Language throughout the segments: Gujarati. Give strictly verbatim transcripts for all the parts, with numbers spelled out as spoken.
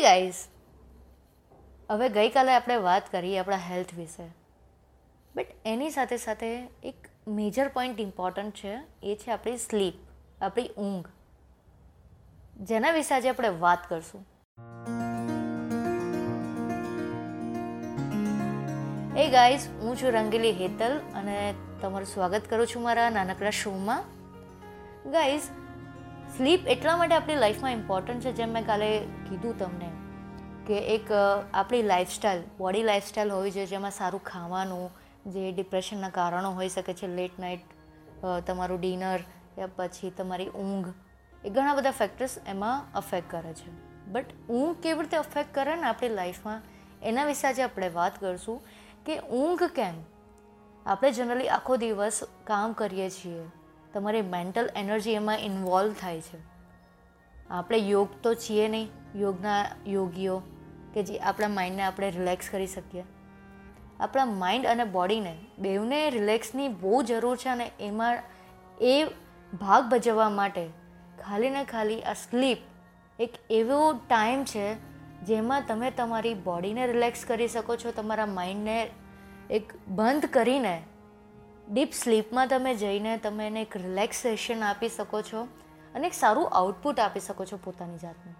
હે ગાઈઝ, હવે ગઈકાલે આપણે વાત કરી આપણા હેલ્થ વિશે, બટ એની સાથે સાથે એક મેજર પોઈન્ટ ઇમ્પોર્ટન્ટ છે, એ છે આપણી સ્લીપ, આપણી ઊંઘ, જેના વિશે આજે આપણે વાત કરશું. એ ગાઈઝ, હું છું રંગીલી હેતલ અને તમારું સ્વાગત કરું છું મારા નાનકડા શોમાં. ગાઈઝ, સ્લીપ એટલા માટે આપણી લાઈફમાં ઇમ્પોર્ટન્ટ છે, જેમ મેં કાલે કીધું તમને કે એક આપણી લાઈફસ્ટાઈલ, બોડી લાઈફસ્ટાઈલ હોવી જોઈએ, જેમાં સારું ખાવાનું, જે ડિપ્રેશનના કારણો હોઈ શકે છે, લેટ નાઇટ, તમારું ડિનર, યા પછી તમારી ઊંઘ, એ ઘણા બધા ફેક્ટર્સ એમાં અફેક્ટ કરે છે. બટ ઊંઘ કેવી રીતે અફેક્ટ કરે ને આપણી લાઈફમાં, એના વિશે આજે આપણે વાત કરીશું કે ઊંઘ કેમ. આપણે જનરલી આખો દિવસ કામ કરીએ છીએ, તમારી મેન્ટલ એનર્જી એમાં ઇન્વોલ્વ થાય છે. આપણે યોગ તો છીએ નહીં, યોગના યોગીઓ કે જે આપણા માઇન્ડને આપણે રિલેક્સ કરી શકીએ. આપણા માઇન્ડ અને બોડીને બેઉને રિલેક્સની બહુ જરૂર છે, અને એમાં એ ભાગ ભજવવા માટે ખાલી ને ખાલી આ સ્લીપ એક એવો ટાઈમ છે જેમાં તમે તમારી બોડીને રિલેક્સ કરી શકો છો, તમારા માઇન્ડને એક બંધ કરીને ડીપ સ્લીપમાં તમે જઈને તમે એને એક રિલેક્સેશન આપી શકો છો અને એક સારું આઉટપુટ આપી શકો છો પોતાની જાતને.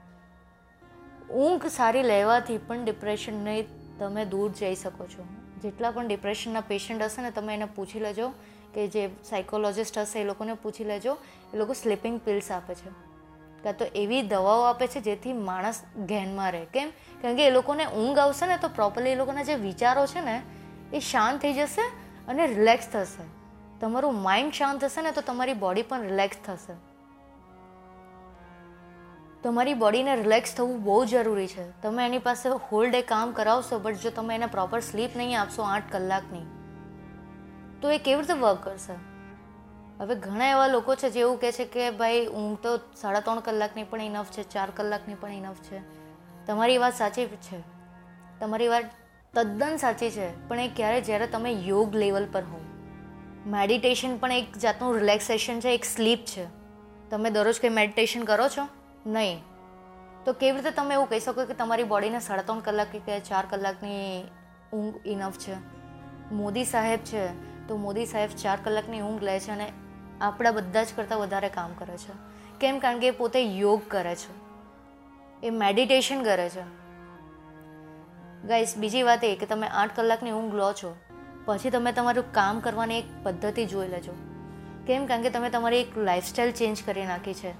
ઊંઘ સારી લેવાથી પણ ડિપ્રેશનને તમે દૂર જઈ શકો છો. જેટલા પણ ડિપ્રેશનના પેશન્ટ હશે ને, તમે એને પૂછી લેજો કે જે સાયકોલોજિસ્ટ હશે એ લોકોને પૂછી લેજો, એ લોકો સ્લીપિંગ પિલ્સ આપે છે, કાં તો એવી દવાઓ આપે છે જેથી માણસ ગેનમાં રહે. કેમ? કારણ કે એ લોકોને ઊંઘ આવશે ને તો પ્રોપરલી એ લોકોના જે વિચારો છે ને એ શાંત થઈ જશે અને રિલેક્સ થશે. તમારું માઇન્ડ શાંત થશે ને તો તમારી બોડી પણ રિલેક્સ થશે. તમારી બોડીને રિલેક્સ થવું બહુ જરૂરી છે. તમે એની પાસે હોલ ડે કામ કરાવશો, બટ જો તમે એને પ્રોપર સ્લીપ નહીં આપશો, આઠ કલાકની, તો એ કેવી રીતે વર્ક કરશે? હવે ઘણા એવા લોકો છે જે એવું કહે છે કે ભાઈ ઊંઘ તો સાડા ત્રણ કલાકની પણ ઇનફ છે, ચાર કલાકની પણ ઇનફ છે. તમારી વાત સાચી છે, તમારી વાત તદ્દન સાચી છે, પણ એ ક્યારે જ્યારે તમે યોગ લેવલ પર હો. મેડિટેશન પણ એક જાતનું રિલેક્સેશન છે, એક સ્લીપ છે. તમે દરરોજ કંઈ મેડિટેશન કરો છો? નહીં. તો કેવી રીતે તમે એવું કહી શકો કે તમારી બોડીને સાડા ત્રણ કલાક કે ચાર કલાકની ઊંઘ ઇનફ છે? મોદી સાહેબ છે તો મોદી સાહેબ ચાર કલાકની ઊંઘ લે છે અને આપણા બધા જ કરતાં વધારે કામ કરે છે. કેમ? કારણ કે એ પોતે યોગ કરે છે, એ મેડિટેશન કરે છે. ગાઈસ, બીજી વાત એ કે તમે આઠ કલાકની ઊંઘ લો છો, પછી તમે તમારું કામ કરવાની એક પદ્ધતિ જોઈ લેજો. કેમ? કારણ કે તમે તમારી એક લાઈફસ્ટાઈલ ચેન્જ કરી નાખી છે.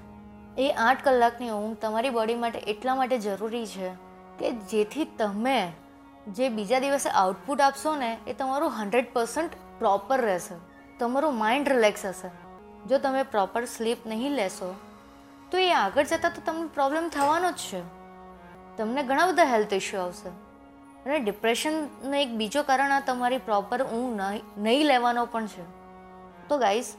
એ આઠ કલાકની ઊંઘ તમારી બોડી માટે એટલા માટે જરૂરી છે કે જેથી તમે જે બીજા દિવસે આઉટપુટ આપશો ને એ તમારું હંડ્રેડ પર્સન્ટ પ્રોપર રહેશે, તમારું માઇન્ડ રિલેક્સ હશે. જો તમે પ્રોપર સ્લીપ નહીં લેશો તો એ આગળ જતાં તો તમને પ્રોબ્લેમ થવાનો જ છે, તમને ઘણા બધા હેલ્થ ઇશ્યુ આવશે. અને ડિપ્રેશનનો એક બીજો કારણ આ તમારી પ્રોપર ઊંઘ નહીં લેવાનો પણ છે. તો ગાઈઝ,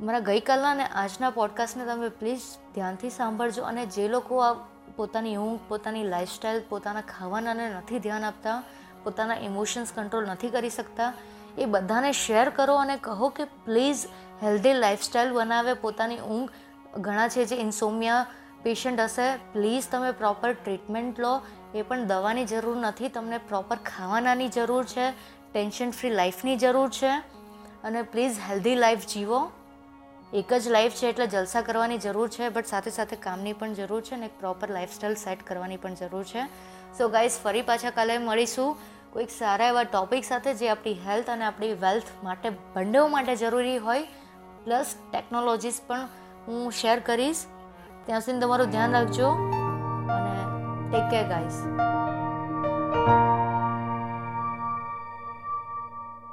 મારા ગઈકાલના અને આજના પોડકાસ્ટને તમે પ્લીઝ ધ્યાનથી સાંભળજો, અને જે લોકો આ પોતાની ઊંઘ, પોતાની લાઈફસ્ટાઈલ, પોતાના ખાવાનાને નથી ધ્યાન આપતા, પોતાના ઇમોશન્સ કંટ્રોલ નથી કરી શકતા, એ બધાને શેર કરો અને કહો કે પ્લીઝ હેલ્ધી લાઈફસ્ટાઈલ બનાવે પોતાની ઊંઘ. ઘણા છે જે ઇન્સોમિયા પેશન્ટ હશે, પ્લીઝ તમે પ્રોપર ટ્રીટમેન્ટ લો, એ પણ દવાની જરૂર નથી, તમને પ્રોપર ખાવાનાની જરૂર છે, ટેન્શન ફ્રી લાઈફની જરૂર છે, અને પ્લીઝ હેલ્ધી લાઈફ જીવો. એક જ લાઈફ છે એટલે જલસા કરવાની જરૂર છે, બટ સાથે સાથે કામની પણ જરૂર છે અને એક પ્રોપર લાઈફસ્ટાઈલ સેટ કરવાની પણ જરૂર છે. સો ગાઈઝ, ફરી પાછા કાલે મળીશું કોઈક સારા એવા ટૉપિક સાથે જે આપણી હેલ્થ અને આપણી વેલ્થ માટે, બંને માટે જરૂરી હોય, પ્લસ ટેકનોલોજીસ પણ હું શેર કરીશ. ત્યાં સુધી તમારું ધ્યાન રાખજો અને ટેક કેર ગાઈઝ.